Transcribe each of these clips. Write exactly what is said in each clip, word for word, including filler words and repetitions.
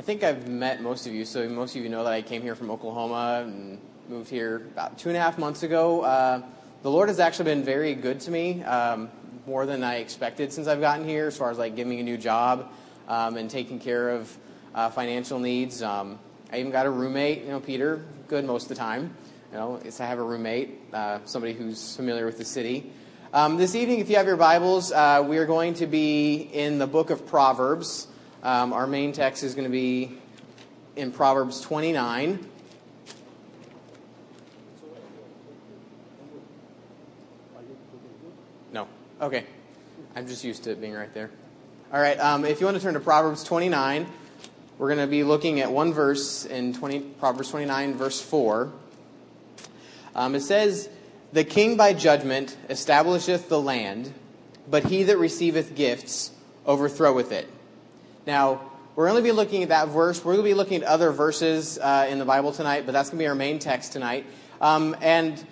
I think I've met most of you, so most of you know that I came here from Oklahoma and moved here about two and a half months ago. Uh, the Lord has actually been very good to me, um, more than I expected since I've gotten here, as far as like giving me a new job um, and taking care of uh, financial needs. Um, I even got a roommate, you know, Peter, good most of the time. You know, it's I have a roommate, uh, somebody who's familiar with the city. Um, this evening, if you have your Bibles, uh, we are going to be in the book of Proverbs. Um, our main text is going to be in Proverbs twenty-nine. No. Okay. I'm just used to it being right there. All right. Um, if you want to turn to Proverbs twenty-nine, we're going to be looking at one verse in twenty, Proverbs twenty-nine, verse four. Um, it says, "The king by judgment establisheth the land, but he that receiveth gifts overthroweth it." Now, we're going to be looking at that verse. We're going to be looking at other verses uh, in the Bible tonight, but that's going to be our main text tonight. Um, and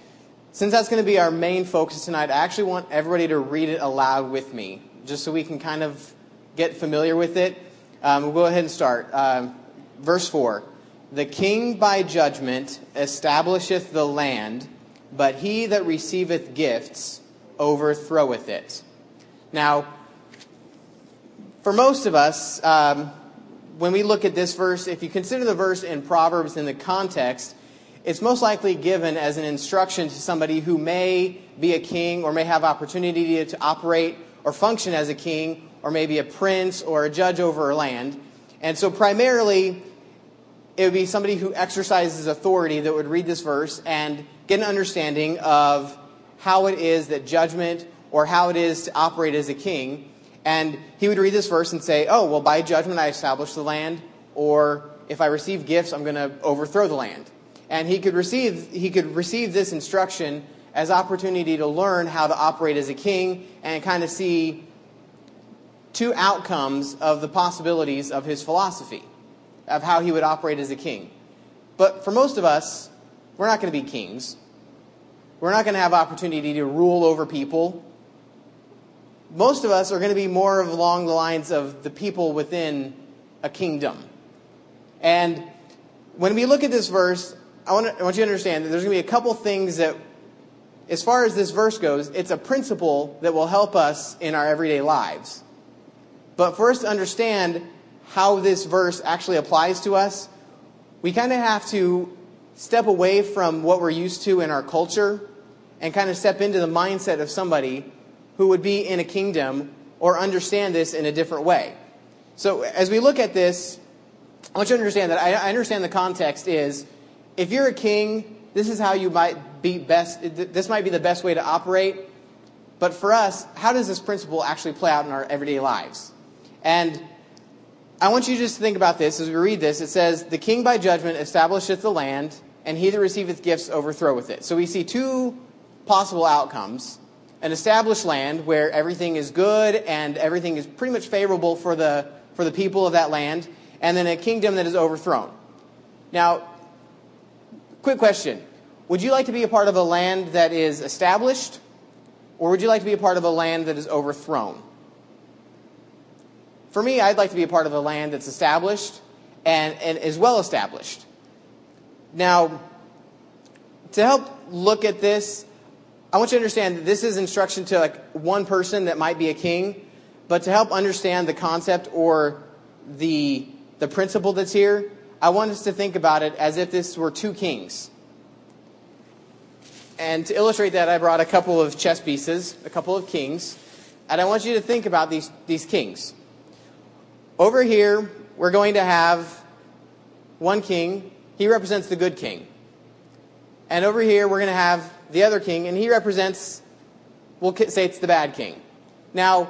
since that's going to be our main focus tonight, I actually want everybody to read it aloud with me, just so we can kind of get familiar with it. Um, we'll go ahead and start. Uh, verse four, "The king by judgment establisheth the land, but he that receiveth gifts overthroweth it." Now, for most of us, um, when we look at this verse, if you consider the verse in Proverbs in the context, it's most likely given as an instruction to somebody who may be a king or may have opportunity to operate or function as a king or maybe a prince or a judge over a land. And so primarily, it would be somebody who exercises authority that would read this verse and get an understanding of how it is that judgment or how it is to operate as a king. And he would read this verse and say, oh, well, by judgment I establish the land, or if I receive gifts, I'm going to overthrow the land. And he could receive he could receive this instruction as opportunity to learn how to operate as a king and kind of see two outcomes of the possibilities of his philosophy, of how he would operate as a king. But for most of us, we're not going to be kings. We're not going to have opportunity to rule over people. Most of us are going to be more of along the lines of the people within a kingdom. And when we look at this verse, I want, to, I want you to understand that there's going to be a couple things that, as far as this verse goes, it's a principle that will help us in our everyday lives. But for us to understand how this verse actually applies to us, we kind of have to step away from what we're used to in our culture and kind of step into the mindset of somebody who would be in a kingdom or understand this in a different way. So as we look at this, I want you to understand that I understand the context is, if you're a king, this is how you might be best, this might be the best way to operate. But for us, how does this principle actually play out in our everyday lives? And I want you just to think about this as we read this. It says, "The king by judgment establisheth the land, and he that receiveth gifts overthroweth it." So we see two possible outcomes. An established land where everything is good and everything is pretty much favorable for the for the people of that land, and then a kingdom that is overthrown. Now, quick question. Would you like to be a part of a land that is established, or would you like to be a part of a land that is overthrown? For me, I'd like to be a part of a land that's established and, and is well established. Now, to help look at this, I want you to understand that this is instruction to like one person that might be a king, but to help understand the concept or the the principle that's here, I want us to think about it as if this were two kings. And to illustrate that, I brought a couple of chess pieces, a couple of kings, and I want you to think about these, these kings. Over here, we're going to have one king. He represents the good king. And over here, we're going to have the other king, and he represents, we'll say it's the bad king. Now,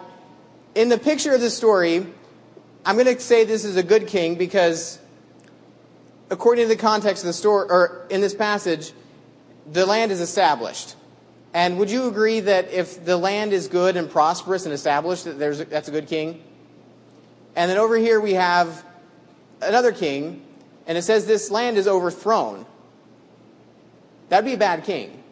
in the picture of this story, I'm going to say this is a good king because, according to the context of the story, or in this passage, the land is established. And would you agree that if the land is good and prosperous and established, that there's a, that's a good king? And then over here we have another king, and it says this land is overthrown. That'd be a bad king.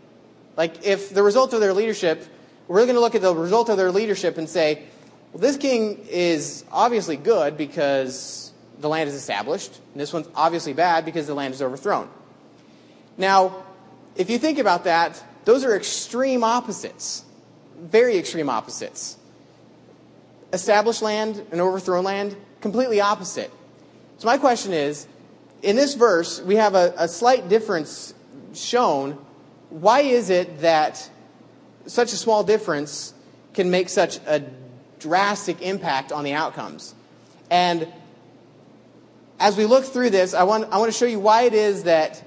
Like, if the result of their leadership, we're going to look at the result of their leadership and say, well, this king is obviously good because the land is established, and this one's obviously bad because the land is overthrown. Now, if you think about that, those are extreme opposites, very extreme opposites. Established land and overthrown land, completely opposite. So my question is, in this verse, we have a, a slight difference shown. Why is it that such a small difference can make such a drastic impact on the outcomes? And as we look through this, I want, I want to show you why it is that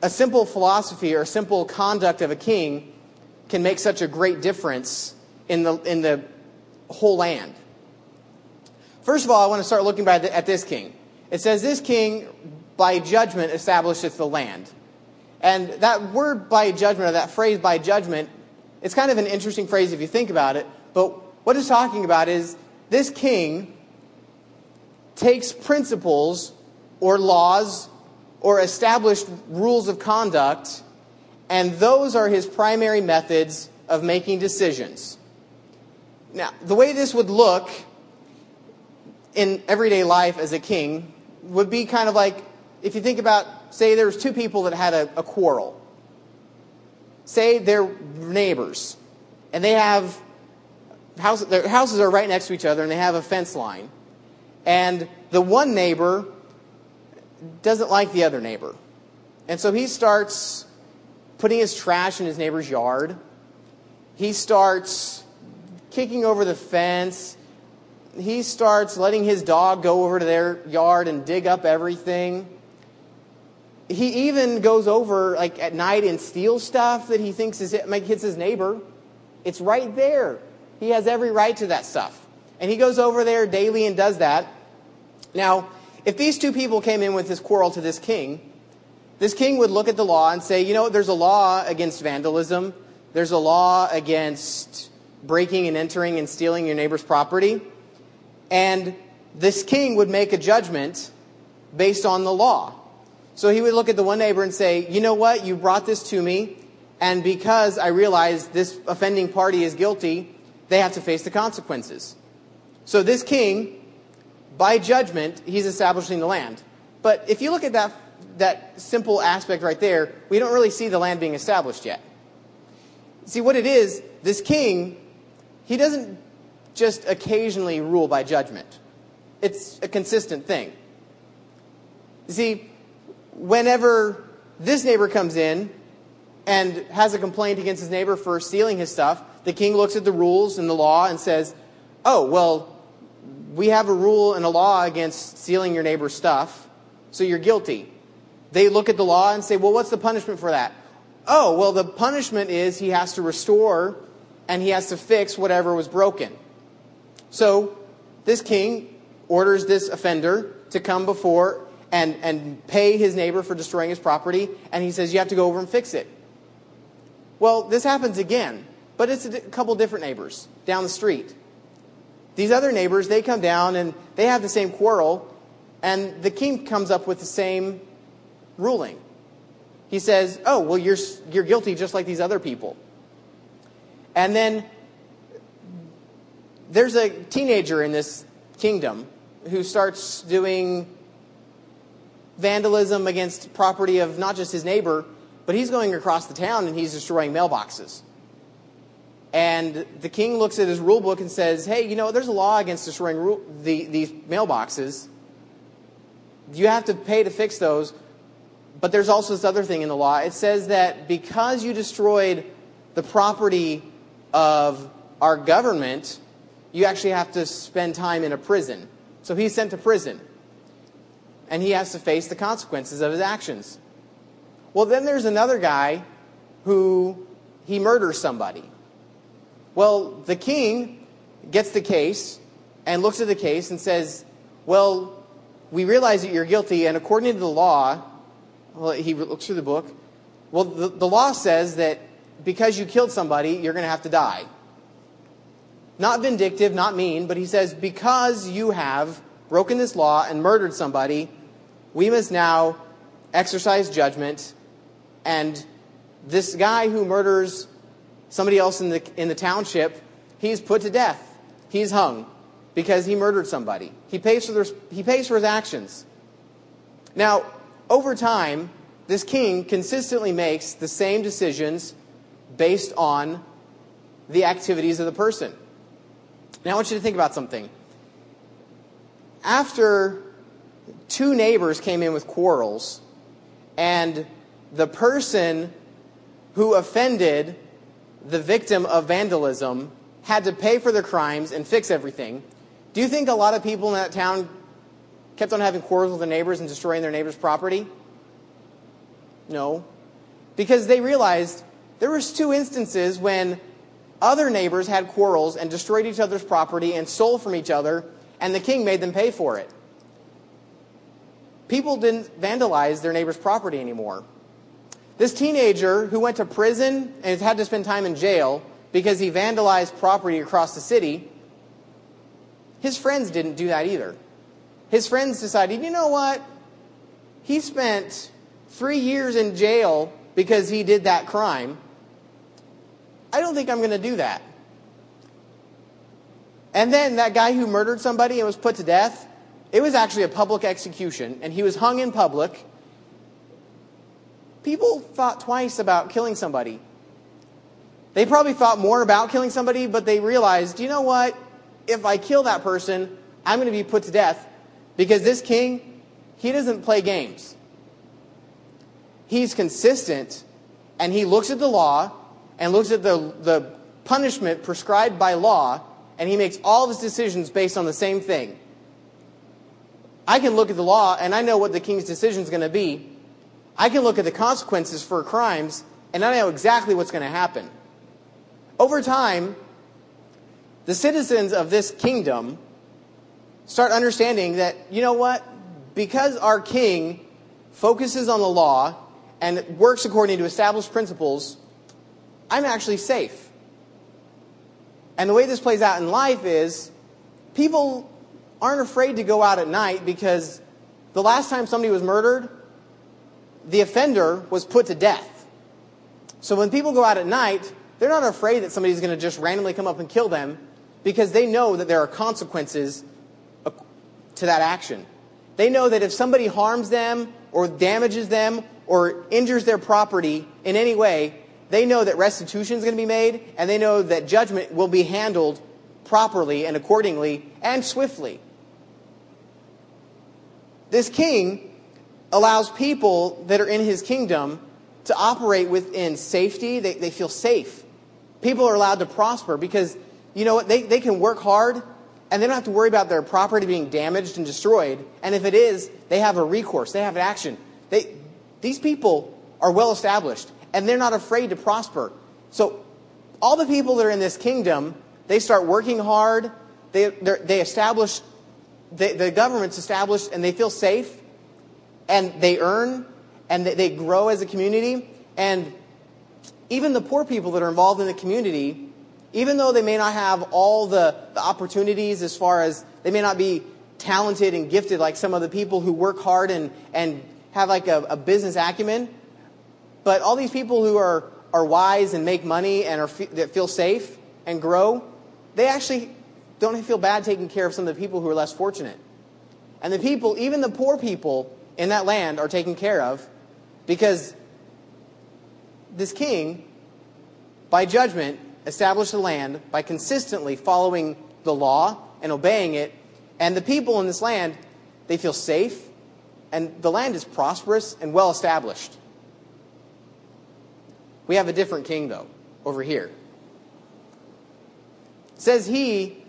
a simple philosophy or simple conduct of a king can make such a great difference in the, in the whole land. First of all, I want to start looking by the, at this king. It says, this king by judgment establisheth the land. And that word by judgment, or that phrase by judgment, it's kind of an interesting phrase if you think about it. But what it's talking about is this king takes principles or laws or established rules of conduct, and those are his primary methods of making decisions. Now, the way this would look in everyday life as a king would be kind of like, if you think about, say there was two people that had a, a quarrel. Say they're neighbors, and they have house, their houses are right next to each other, and they have a fence line. And the one neighbor doesn't like the other neighbor. And so he starts putting his trash in his neighbor's yard. He starts kicking over the fence. He starts letting his dog go over to their yard and dig up everything. He even goes over like at night and steals stuff that he thinks is it, hits his neighbor. It's right there. He has every right to that stuff. And he goes over there daily and does that. Now, if these two people came in with this quarrel to this king, this king would look at the law and say, you know, there's a law against vandalism. There's a law against breaking and entering and stealing your neighbor's property. And this king would make a judgment based on the law. So he would look at the one neighbor and say, you know what, you brought this to me, and because I realize this offending party is guilty, they have to face the consequences. So this king, by judgment, he's establishing the land. But if you look at that, that simple aspect right there, we don't really see the land being established yet. See, what it is, this king, he doesn't just occasionally rule by judgment. It's a consistent thing. You see, whenever this neighbor comes in and has a complaint against his neighbor for stealing his stuff, the king looks at the rules and the law and says, oh, well, we have a rule and a law against stealing your neighbor's stuff, so you're guilty. They look at the law and say, well, what's the punishment for that? Oh, well, the punishment is he has to restore and he has to fix whatever was broken. So this king orders this offender to come before and, and pay his neighbor for destroying his property, and he says, you have to go over and fix it. Well, this happens again, but it's a couple different neighbors down the street. These other neighbors, they come down and they have the same quarrel, and the king comes up with the same ruling. He says, oh, well, you're, you're guilty just like these other people. And then there's a teenager in this kingdom who starts doing vandalism against property of not just his neighbor, but he's going across the town and he's destroying mailboxes. And the king looks at his rule book and says, hey, you know, there's a law against destroying rule- the, these mailboxes. You have to pay to fix those. But there's also this other thing in the law. It says that because you destroyed the property of our government, you actually have to spend time in a prison. So he's sent to prison. And he has to face the consequences of his actions. Well, then there's another guy who he murders somebody. Well, the king gets the case and looks at the case and says, well, we realize that you're guilty, and according to the law, well, he looks through the book, well, the, the law says that because you killed somebody, you're going to have to die. Not vindictive, not mean, but he says, because you have broken this law and murdered somebody, we must now exercise judgment. And this guy who murders somebody else in the in the township, he's put to death. He's hung because he murdered somebody. He pays for their, he pays for his actions. Now, over time, this king consistently makes the same decisions based on the activities of the person. Now I want you to think about something. After two neighbors came in with quarrels, and the person who offended the victim of vandalism had to pay for their crimes and fix everything, do you think a lot of people in that town kept on having quarrels with their neighbors and destroying their neighbor's property? No. Because they realized there was two instances when other neighbors had quarrels and destroyed each other's property and stole from each other, and the king made them pay for it. People didn't vandalize their neighbor's property anymore. This teenager who went to prison and had to spend time in jail because he vandalized property across the city, his friends didn't do that either. His friends decided, you know what? He spent three years in jail because he did that crime. I don't think I'm going to do that. And then that guy who murdered somebody and was put to death, it was actually a public execution, and he was hung in public. People thought twice about killing somebody. They probably thought more about killing somebody, but they realized, you know what? If I kill that person, I'm going to be put to death, because this king, he doesn't play games. He's consistent, and he looks at the law and looks at the, the punishment prescribed by law, and he makes all of his decisions based on the same thing. I can look at the law, and I know what the king's decision is going to be. I can look at the consequences for crimes, and I know exactly what's going to happen. Over time, the citizens of this kingdom start understanding that, you know what? Because our king focuses on the law and works according to established principles, I'm actually safe. And the way this plays out in life is people aren't afraid to go out at night, because the last time somebody was murdered, the offender was put to death. So when people go out at night, they're not afraid that somebody's going to just randomly come up and kill them, because they know that there are consequences to that action. They know that if somebody harms them or damages them or injures their property in any way, they know that restitution is going to be made, and they know that judgment will be handled properly and accordingly and swiftly. This king allows people that are in his kingdom to operate within safety. They, they feel safe. People are allowed to prosper because, you know what, they, they can work hard and they don't have to worry about their property being damaged and destroyed. And if it is, they have a recourse. They have an action. They, these people are well established, and they're not afraid to prosper. So all the people that are in this kingdom, they start working hard. They, they establish, they, the government's established, and they feel safe. And they earn, and they, they grow as a community. And even the poor people that are involved in the community, even though they may not have all the, the opportunities as far as, they may not be talented and gifted like some of the people who work hard and, and have like a, a business acumen, but all these people who are, are wise and make money and are that feel safe and grow, they actually don't feel bad taking care of some of the people who are less fortunate. And the people, even the poor people in that land, are taken care of, because this king, by judgment, established the land by consistently following the law and obeying it. And the people in this land, they feel safe, and the land is prosperous and well established. We have a different king, though, over here. It says, he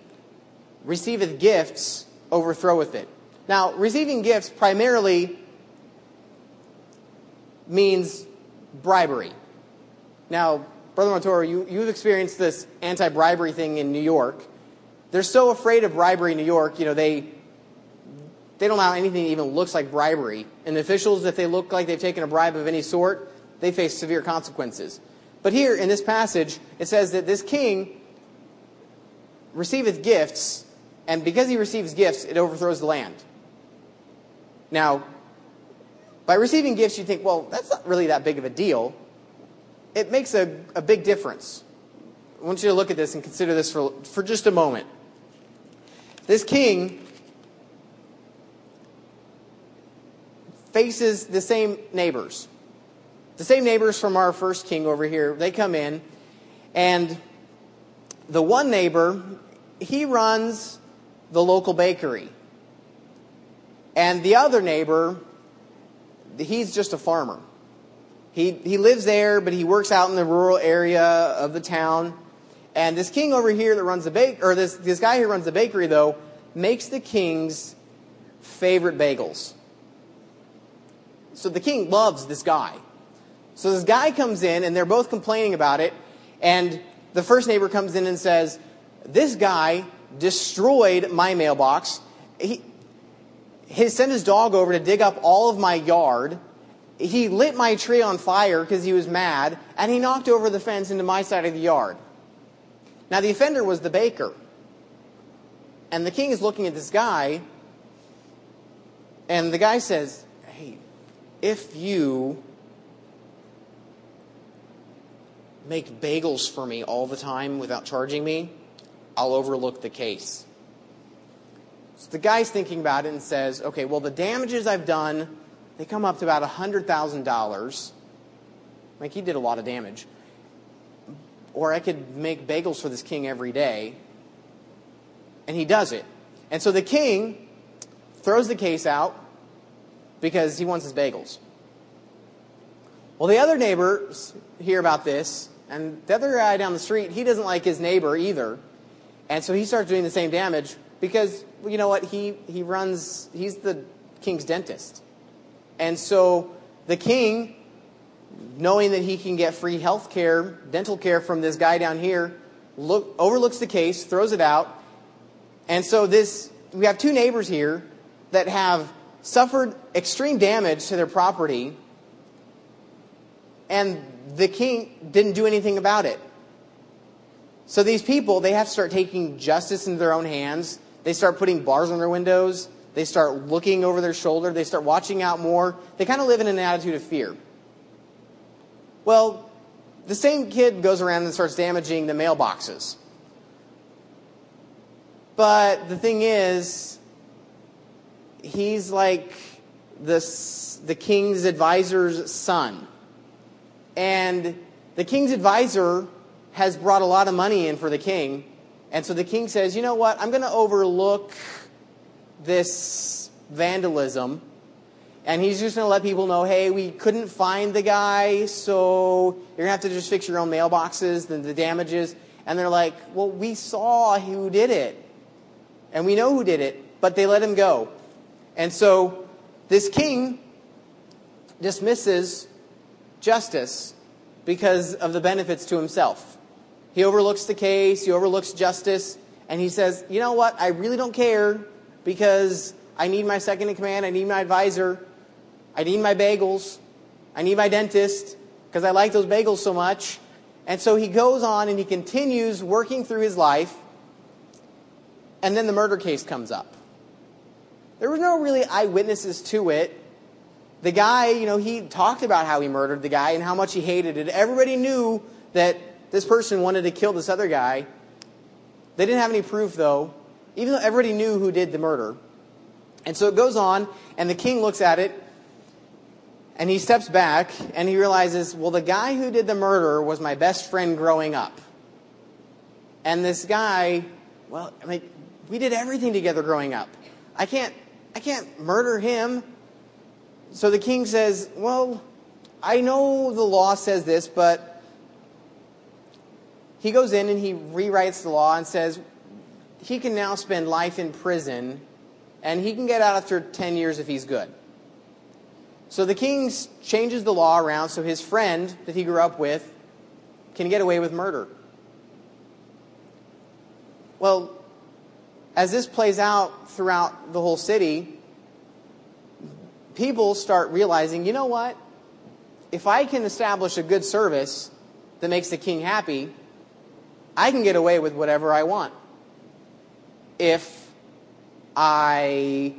receiveth gifts, overthroweth it. Now, receiving gifts primarily means bribery. Now, Brother Montoro, you, you've experienced this anti-bribery thing in New York. They're so afraid of bribery in New York, you know, they, they don't allow anything that even looks like bribery. And the officials, if they look like they've taken a bribe of any sort, they face severe consequences. But here in this passage, it says that this king receiveth gifts, and because he receives gifts, it overthrows the land. Now, by receiving gifts, you think, well, that's not really that big of a deal. It makes a, a big difference. I want you to look at this and consider this for, for just a moment. This king faces the same neighbors. The same neighbors from our first king over here. They come in, and the one neighbor, he runs the local bakery. And the other neighbor, he's just a farmer. He he lives there, but he works out in the rural area of the town. And this king over here that runs the bake, or this this guy who runs the bakery, though, makes the king's favorite bagels. So the king loves this guy. So this guy comes in, and they're both complaining about it. And the first neighbor comes in and says, "This guy destroyed my mailbox. He he sent his dog over to dig up all of my yard. He lit my tree on fire because he was mad, and he knocked over the fence into my side of the yard." Now, the offender was the baker. And the king is looking at this guy, and the guy says, "Hey, if you make bagels for me all the time without charging me, I'll overlook the case." So the guy's thinking about it and says, "Okay, well, the damages I've done, they come up to about one hundred thousand dollars. Like, he did a lot of damage. Or I could make bagels for this king every day." And he does it. And so the king throws the case out because he wants his bagels. Well, the other neighbors hear about this. And the other guy down the street, he doesn't like his neighbor either. And so he starts doing the same damage because, well, you know what? He, he runs, he's the king's dentist. And so the king, knowing that he can get free health care, dental care from this guy down here, look, overlooks the case, throws it out. And so this, we have two neighbors here that have suffered extreme damage to their property, and the king didn't do anything about it. So these people, they have to start taking justice into their own hands. They start putting bars on their windows. They start looking over their shoulder. They start watching out more. They kind of live in an attitude of fear. Well, the same kid goes around and starts damaging the mailboxes. But the thing is, he's like this, the king's advisor's son. And the king's advisor has brought a lot of money in for the king. And so the king says, "You know what? I'm going to overlook this vandalism," and he's just going to let people know, "Hey, we couldn't find the guy, so you're going to have to just fix your own mailboxes and the damages." And they're like, "Well, we saw who did it, and we know who did it," but they let him go. And so this king dismisses justice because of the benefits to himself. He overlooks the case, he overlooks justice, and he says, "You know what? I really don't care, because I need my second in command, I need my advisor, I need my bagels, I need my dentist, because I like those bagels so much." And so he goes on and he continues working through his life, and then the murder case comes up. There were no really eyewitnesses to it. The guy, you know, he talked about how he murdered the guy and how much he hated it. Everybody knew that this person wanted to kill this other guy. They didn't have any proof, though, even though everybody knew who did the murder. And so it goes on, and the king looks at it, and he steps back, and he realizes, well, the guy who did the murder was my best friend growing up. And this guy, well, I mean, we did everything together growing up. I can't, I can't murder him. So the king says, well, I know the law says this, but he goes in and he rewrites the law and says, he can now spend life in prison, and he can get out after ten years if he's good. So the king changes the law around so his friend that he grew up with can get away with murder. Well, as this plays out throughout the whole city, people start realizing, you know what? If I can establish a good service that makes the king happy, I can get away with whatever I want. If I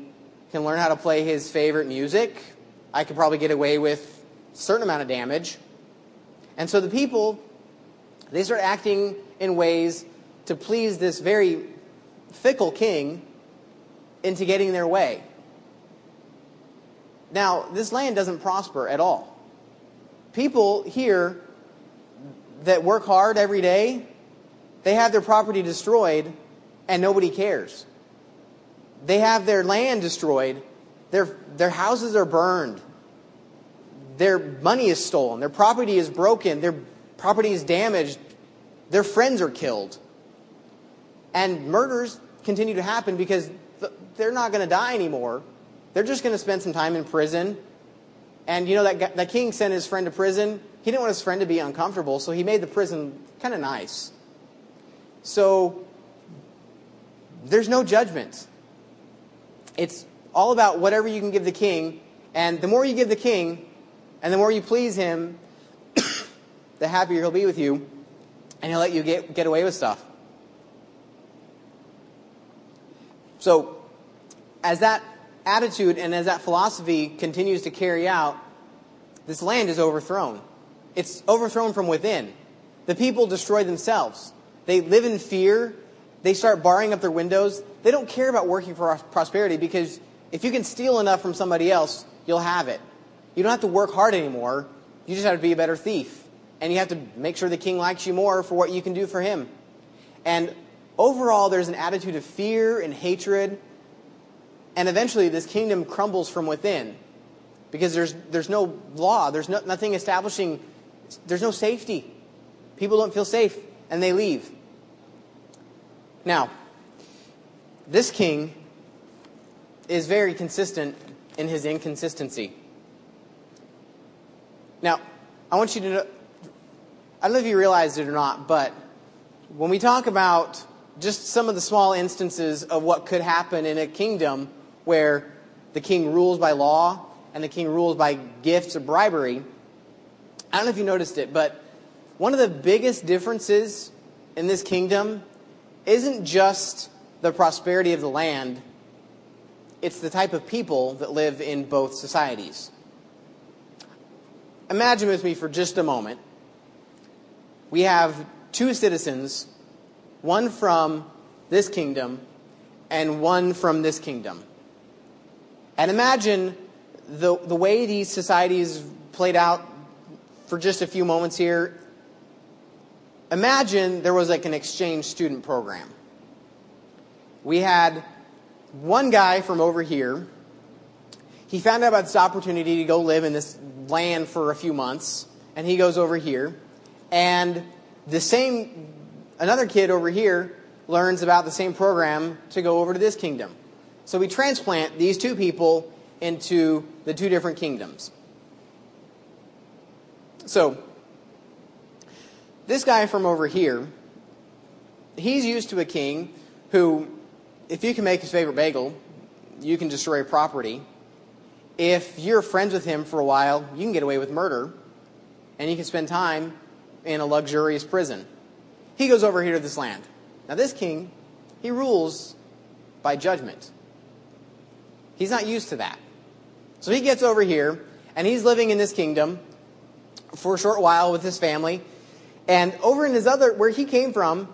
can learn how to play his favorite music, I could probably get away with a certain amount of damage. And so the people, they start acting in ways to please this very fickle king into getting their way. Now, this land doesn't prosper at all. People here that work hard every day, they have their property destroyed and nobody cares. They have their land destroyed. Their, their houses are burned. Their money is stolen. Their property is broken. Their property is damaged. Their friends are killed. And murders continue to happen because th- they're not going to die anymore. They're just going to spend some time in prison. And you know, that, guy, that king sent his friend to prison. He didn't want his friend to be uncomfortable, so he made the prison kind of nice. So there's no judgment. It's all about whatever you can give the king. And the more you give the king, and the more you please him, the happier he'll be with you. And he'll let you get, get away with stuff. So as that attitude and as that philosophy continues to carry out, this land is overthrown. It's overthrown from within. The people destroy themselves. They live in fear. They start barring up their windows. They don't care about working for prosperity, because if you can steal enough from somebody else, you'll have it. You don't have to work hard anymore. You just have to be a better thief. And you have to make sure the king likes you more for what you can do for him. And overall, there's an attitude of fear and hatred. And eventually, this kingdom crumbles from within. Because there's there's no law. There's no, nothing establishing. There's no safety. People don't feel safe. And they leave. Now, this king is very consistent in his inconsistency. Now, I want you to know, I don't know if you realized it or not, but when we talk about just some of the small instances of what could happen in a kingdom where the king rules by law and the king rules by gifts or bribery, I don't know if you noticed it, but one of the biggest differences in this kingdom isn't just the prosperity of the land, it's the type of people that live in both societies. Imagine with me for just a moment, we have two citizens, one from this kingdom and one from this kingdom. And imagine the the way these societies played out for just a few moments here. Imagine there was like an exchange student program. We had one guy from over here. He found out about this opportunity to go live in this land for a few months, and he goes over here. And the same, another kid over here learns about the same program to go over to this kingdom. So we transplant these two people into the two different kingdoms. So this guy from over here, he's used to a king who, if you can make his favorite bagel, you can destroy property. If you're friends with him for a while, you can get away with murder, and you can spend time in a luxurious prison. He goes over here to this land. Now this king, he rules by judgment. He's not used to that. So he gets over here, and he's living in this kingdom for a short while with his family. And over in his other, where he came from,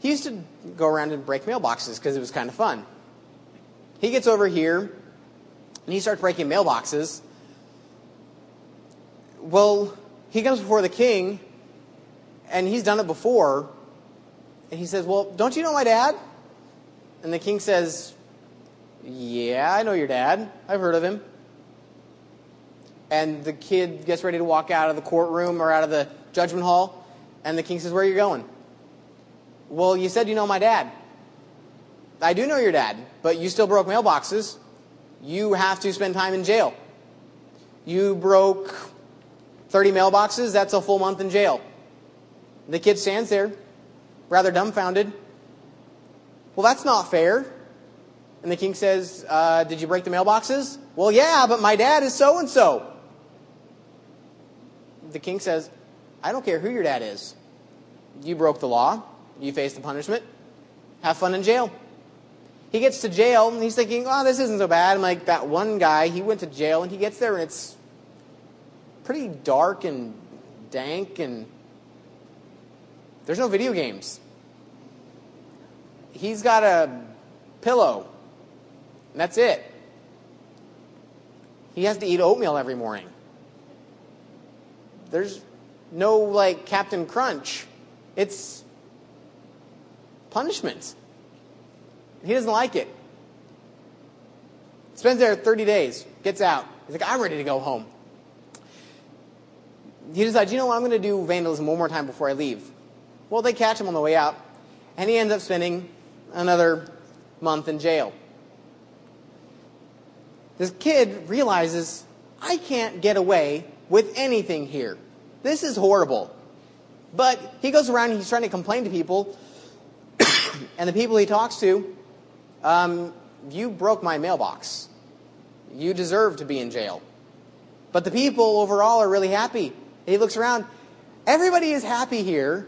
he used to go around and break mailboxes because it was kind of fun. He gets over here, and he starts breaking mailboxes. Well, he comes before the king, and he's done it before. And he says, well, don't you know my dad? And the king says, yeah, I know your dad. I've heard of him. And the kid gets ready to walk out of the courtroom or out of the judgment hall. And the king says, where are you going? Well, you said you know my dad. I do know your dad, but you still broke mailboxes. You have to spend time in jail. You broke thirty mailboxes. That's a full month in jail. The kid stands there, rather dumbfounded. Well, that's not fair. And the king says, uh, did you break the mailboxes? Well, yeah, but my dad is so-and-so. The king says, I don't care who your dad is. You broke the law. You face the punishment. Have fun in jail. He gets to jail, and he's thinking, oh, this isn't so bad. I'm like, that one guy, he went to jail, and he gets there, and it's pretty dark and dank, and there's no video games. He's got a pillow And that's it. He has to eat oatmeal every morning. There's no, like, Captain Crunch. It's punishment. He doesn't like it. Spends there thirty days, gets out. He's like, I'm ready to go home. He decides, you know what, I'm going to do vandalism one more time before I leave. Well, they catch him on the way out, and he ends up spending another month in jail. This kid realizes, I can't get away with anything here. This is horrible. But he goes around and he's trying to complain to people, and the people he talks to, um, you broke my mailbox. You deserve to be in jail. But the people overall are really happy. And he looks around. Everybody is happy here,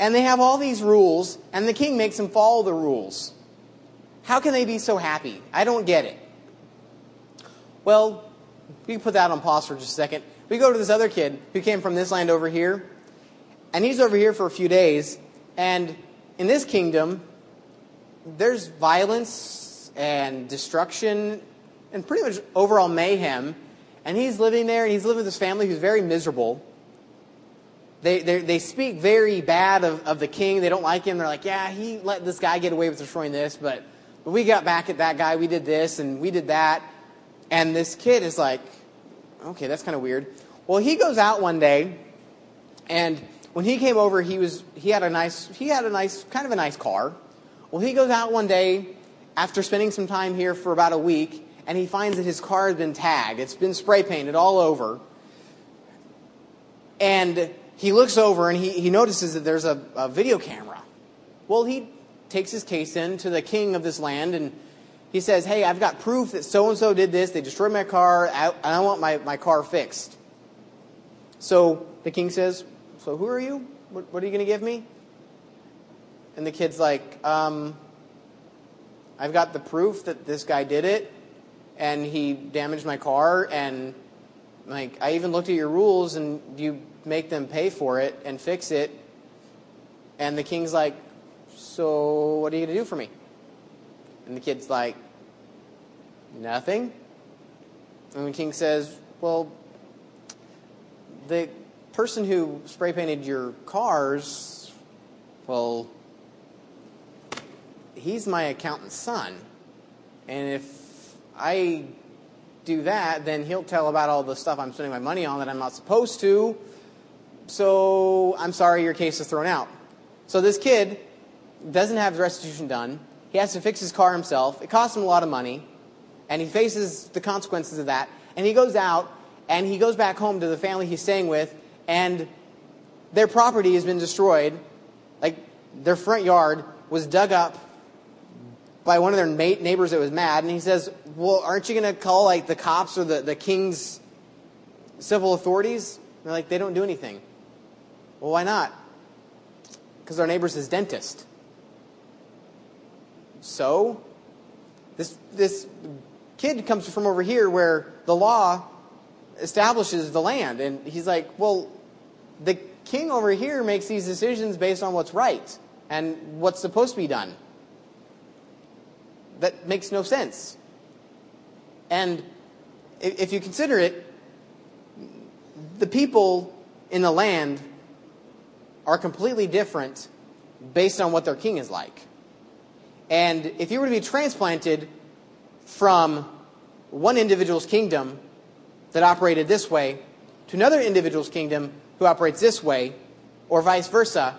and they have all these rules, and the king makes them follow the rules. How can they be so happy? I don't get it. Well, we can put that on pause for just a second. We go to this other kid who came from this land over here, and he's over here for a few days, and in this kingdom, there's violence and destruction and pretty much overall mayhem, and he's living there, and he's living with his family who's very miserable. They they, they speak very bad of, of the king. They don't like him. They're like, yeah, he let this guy get away with destroying this, but, but we got back at that guy. We did this, and we did that. And this kid is like, okay, that's kind of weird. Well, he goes out one day, and when he came over, he was he had a nice he had a nice kind of a nice car. Well, he goes out one day after spending some time here for about a week, and he finds that his car has been tagged. It's been spray painted all over. And he looks over and he, he notices that there's a, a video camera. Well, he takes his case in to the king of this land, and he says, hey, I've got proof that so-and-so did this. They destroyed my car, I, and I want my, my car fixed. So the king says, so who are you? What, what are you going to give me? And the kid's like, um, I've got the proof that this guy did it, and he damaged my car, and like I even looked at your rules, and you make them pay for it and fix it. And the king's like, so what are you going to do for me? And the kid's like, nothing. And the king says, well, the person who spray painted your cars, well, he's my accountant's son. And if I do that, then he'll tell about all the stuff I'm spending my money on that I'm not supposed to. So I'm sorry, your case is thrown out. So this kid doesn't have restitution done. He has to fix his car himself. It costs him a lot of money, and he faces the consequences of that. And he goes out, and he goes back home to the family he's staying with, and their property has been destroyed. Like, their front yard was dug up by one of their mate neighbors that was mad, and he says, well, aren't you going to call, like, the cops or the, the king's civil authorities? And they're like, they don't do anything. Well, why not? Because our neighbor's his dentist. So, this this kid comes from over here where the law establishes the land. And he's like, well, the king over here makes these decisions based on what's right and what's supposed to be done. That makes no sense. And if you consider it, the people in the land are completely different based on what their king is like. And if you were to be transplanted from one individual's kingdom that operated this way to another individual's kingdom who operates this way, or vice versa,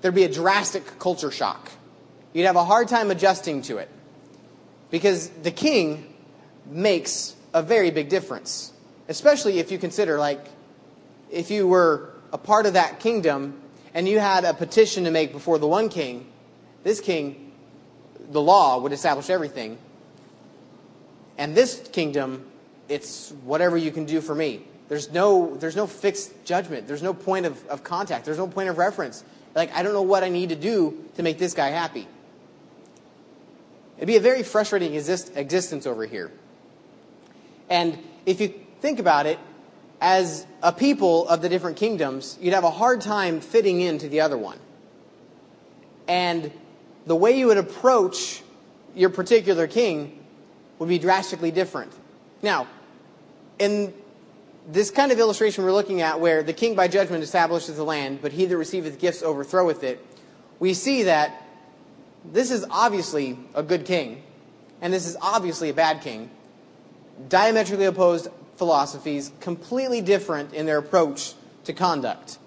there'd be a drastic culture shock. You'd have a hard time adjusting to it because the king makes a very big difference, especially if you consider, like, if you were a part of that kingdom and you had a petition to make before the one king, this king, the law would establish everything. And this kingdom, it's whatever you can do for me. There's no there's no fixed judgment. There's no point of, of contact. There's no point of reference. Like, I don't know what I need to do to make this guy happy. It'd be a very frustrating exist, existence over here. And if you think about it, as a people of the different kingdoms, you'd have a hard time fitting into the other one. And the way you would approach your particular king would be drastically different. Now, in this kind of illustration we're looking at, where the king by judgment establishes the land, but he that receiveth gifts overthroweth it, we see that this is obviously a good king, and this is obviously a bad king. Diametrically opposed philosophies, completely different in their approach to conduct.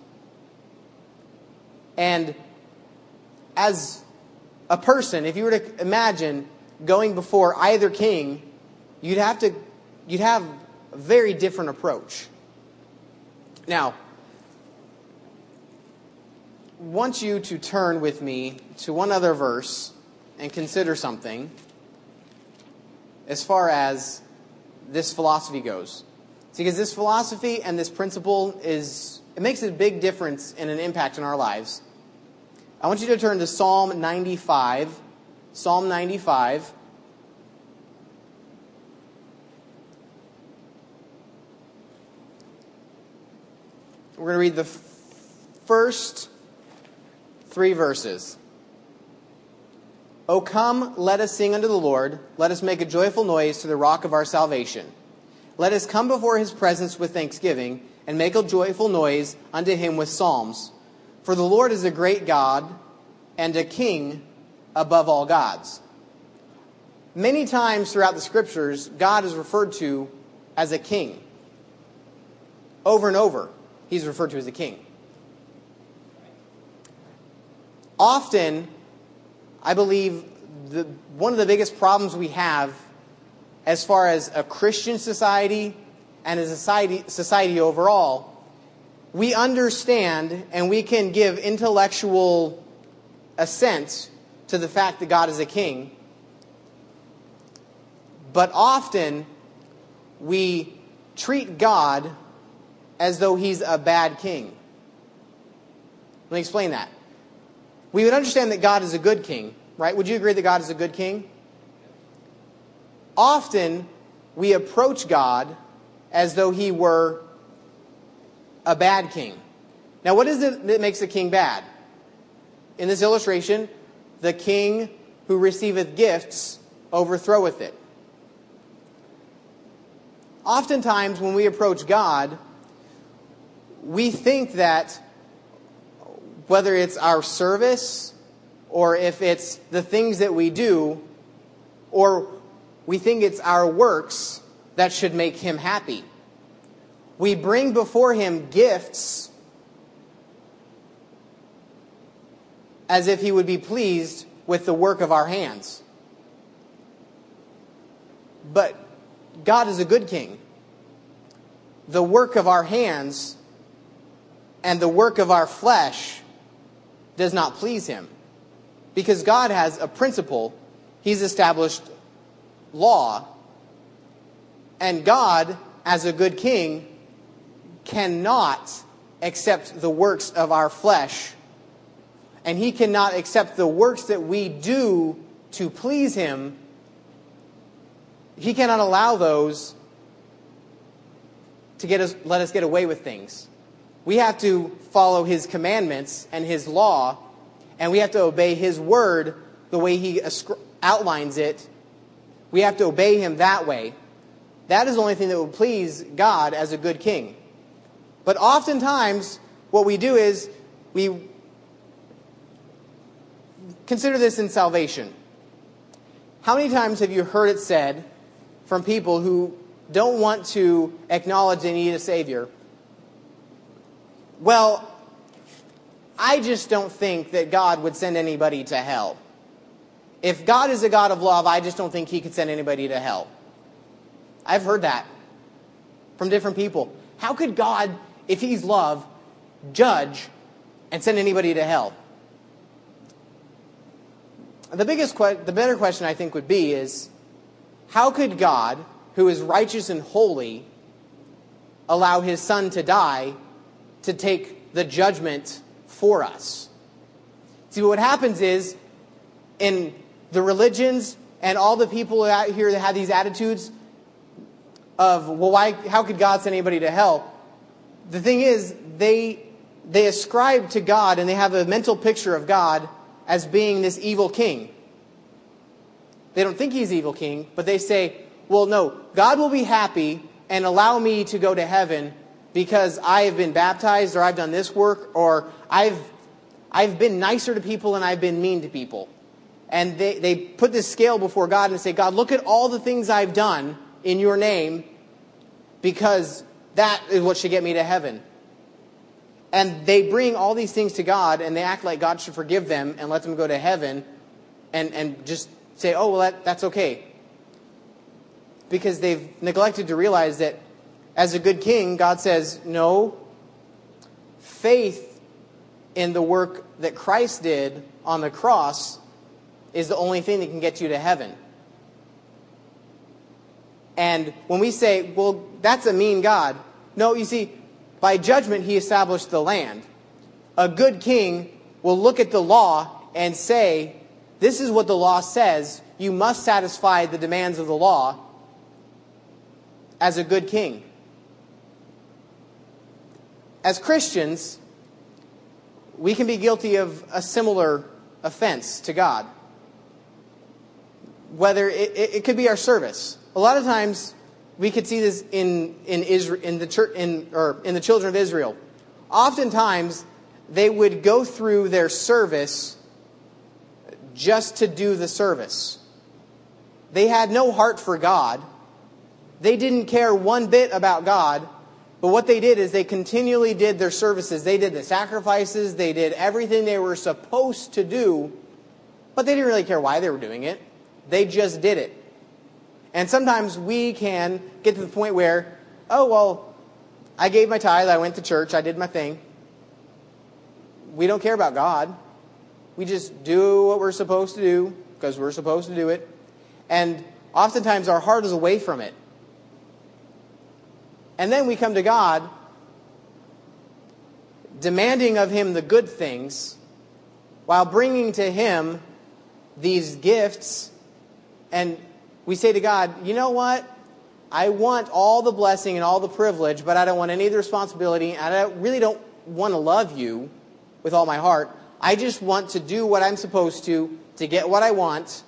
And as a person, if you were to imagine going before either king, you'd have to, you'd have a very different approach. Now, I want you to turn with me to one other verse and consider something as far as this philosophy goes. It's because this philosophy and this principle is, it makes a big difference and an impact in our lives. I want you to turn to Psalm ninety-five. Psalm ninety-five. We're going to read the f- first three verses. O come, let us sing unto the Lord. Let us make a joyful noise to the rock of our salvation. Let us come before his presence with thanksgiving, and make a joyful noise unto him with psalms. For the Lord is a great God, and a king above all gods. Many times throughout the scriptures, God is referred to as a king. Over and over, he's referred to as a king. Often, I believe the, one of the biggest problems we have as far as a Christian society and a society, society overall, we understand and we can give intellectual assent to the fact that God is a king. But often, we treat God as though he's a bad king. Let me explain that. We would understand that God is a good king, right? Would you agree that God is a good king? Often, we approach God as though he were a bad king. Now, what is it that makes a king bad? In this illustration, the king who receiveth gifts overthroweth it. Oftentimes, when we approach God, we think that whether it's our service, or if it's the things that we do, or we think it's our works that should make him happy. We bring before him gifts as if he would be pleased with the work of our hands. But God is a good king. The work of our hands and the work of our flesh does not please him, because God has a principle. He's established law, and God, as a good king, cannot accept the works of our flesh, and he cannot accept the works that we do to please him. He cannot allow those to get us, let us get away with things. We have to follow his commandments and his law, and we have to obey his word the way he outlines it. We have to obey him that way. That is the only thing that will please God as a good king. But oftentimes, what we do is, we consider this in salvation. How many times have you heard it said from people who don't want to acknowledge they need a Savior? Well, I just don't think that God would send anybody to hell. If God is a God of love, I just don't think he could send anybody to hell. I've heard that from different people. How could God, if he's love, judge and send anybody to hell? The biggest, que- the better question I think would be is, how could God, who is righteous and holy, allow his son to die to take the judgment for us? See, what happens is, in the religions and all the people out here that have these attitudes of, well, why, how could God send anybody to hell? The thing is, they they ascribe to God, and they have a mental picture of God as being this evil king. They don't think he's evil king, but they say, well, no, God will be happy and allow me to go to heaven because I have been baptized or I've done this work or I've I've been nicer to people and I've been mean to people. And they, they put this scale before God and say, God, look at all the things I've done in your name because that is what should get me to heaven. And they bring all these things to God and they act like God should forgive them and let them go to heaven and, and just say, oh, well, that, that's okay. Because they've neglected to realize that as a good king, God says, no, faith in the work that Christ did on the cross is the only thing that can get you to heaven. And when we say, well, that's a mean God. No, you see, by judgment, he established the land. A good king will look at the law and say, this is what the law says. You must satisfy the demands of the law as a good king. As Christians, we can be guilty of a similar offense to God. Whether it, it, it could be our service. A lot of times, we could see this in in Israel, in the church, in or in the children of Israel. Oftentimes, they would go through their service just to do the service. They had no heart for God. They didn't care one bit about God. But what they did is they continually did their services. They did the sacrifices. They did everything they were supposed to do. But they didn't really care why they were doing it. They just did it. And sometimes we can get to the point where, oh, well, I gave my tithe, I went to church, I did my thing. We don't care about God. We just do what we're supposed to do because we're supposed to do it. And oftentimes our heart is away from it. And then we come to God demanding of him the good things while bringing to him these gifts, and we say to God, you know what? I want all the blessing and all the privilege, but I don't want any of the responsibility, and I really don't want to love you with all my heart. I just want to do what I'm supposed to, to get what I want,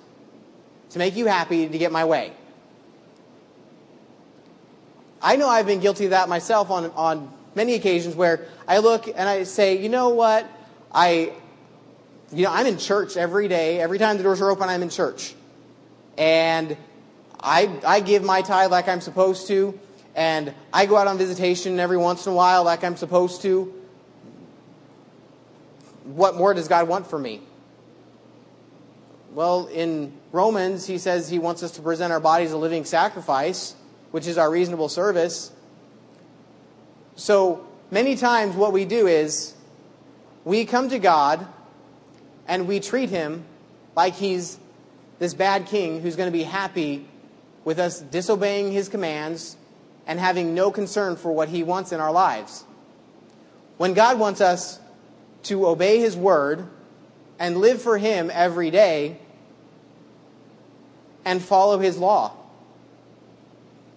to make you happy, to get my way. I know I've been guilty of that myself on, on many occasions where I look and I say, you know what? I, you know, I'm in church every day. Every time the doors are open, I'm in church. And I, I give my tithe like I'm supposed to, and I go out on visitation every once in a while like I'm supposed to. What more does God want from me? Well, in Romans, he says he wants us to present our bodies a living sacrifice, which is our reasonable service. So many times what we do is we come to God and we treat him like he's this bad king who's going to be happy with us disobeying his commands and having no concern for what he wants in our lives. When God wants us to obey his word and live for him every day and follow his law.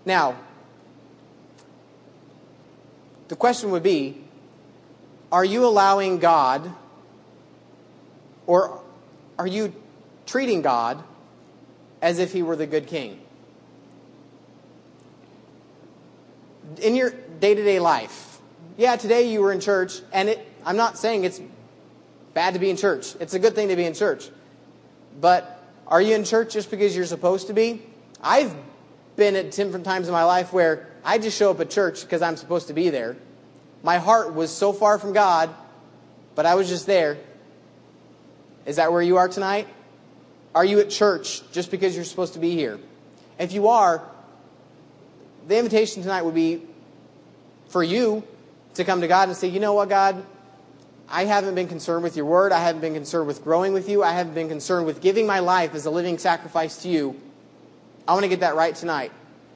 Now, the question would be, are you allowing God, or are you treating God as if he were the good king? In your day-to-day life, yeah, today you were in church, and it, I'm not saying it's bad to be in church. It's a good thing to be in church. But are you in church just because you're supposed to be? I've been at different times in my life where I just show up at church because I'm supposed to be there. My heart was so far from God, but I was just there. Is that where you are tonight? Are you at church just because you're supposed to be here? If you are, the invitation tonight would be for you to come to God and say, you know what, God? I haven't been concerned with your word. I haven't been concerned with growing with you. I haven't been concerned with giving my life as a living sacrifice to you. I want to get that right tonight.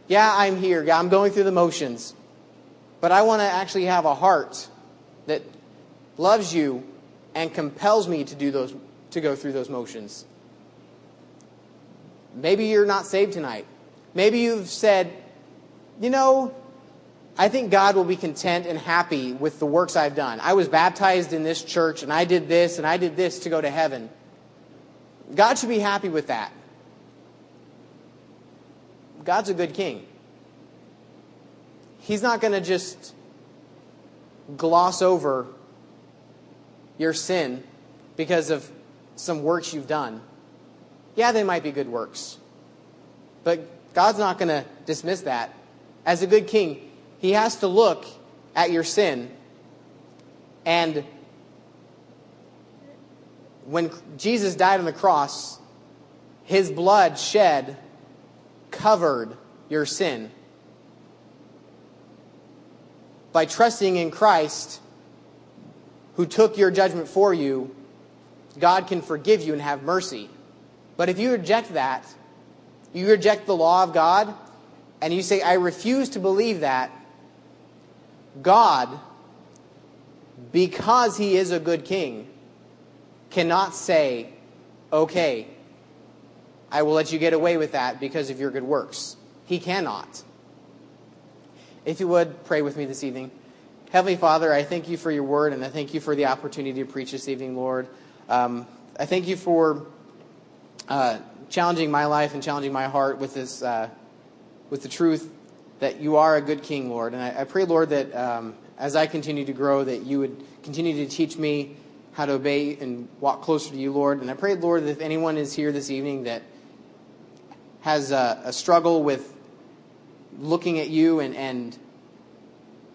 Yeah, I'm here. Yeah, I'm going through the motions. But I want to actually have a heart that loves you and compels me to do those, to go through those motions. Maybe you're not saved tonight. Maybe you've said, you know, I think God will be content and happy with the works I've done. I was baptized in this church, and I did this, and I did this to go to heaven. God should be happy with that. God's a good king. He's not going to just gloss over your sin because of some works you've done. Yeah, they might be good works. But God's not going to dismiss that. As a good king, he has to look at your sin. And when Jesus died on the cross, his blood shed covered your sin. By trusting in Christ, who took your judgment for you, God can forgive you and have mercy. But if you reject that, you reject the law of God, and you say, I refuse to believe that, God, because he is a good king, cannot say, okay, I will let you get away with that because of your good works. He cannot. If you would, pray with me this evening. Heavenly Father, I thank you for your word, and I thank you for the opportunity to preach this evening, Lord. Um, I thank you for uh, challenging my life and challenging my heart with this, uh, with the truth that you are a good king, Lord. And I, I pray, Lord, that um, as I continue to grow, that you would continue to teach me how to obey and walk closer to you, Lord. And I pray, Lord, that if anyone is here this evening that has a, a struggle with looking at you and, and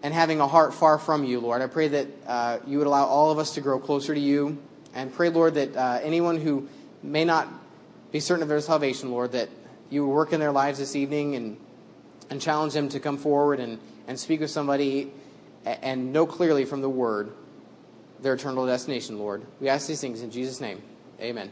and having a heart far from you, Lord, I pray that uh, you would allow all of us to grow closer to you. And pray, Lord, that uh, anyone who may not be certain of their salvation, Lord, that you would work in their lives this evening and and challenge them to come forward and, and speak with somebody and know clearly from the word their eternal destination, Lord. We ask these things in Jesus' name. Amen.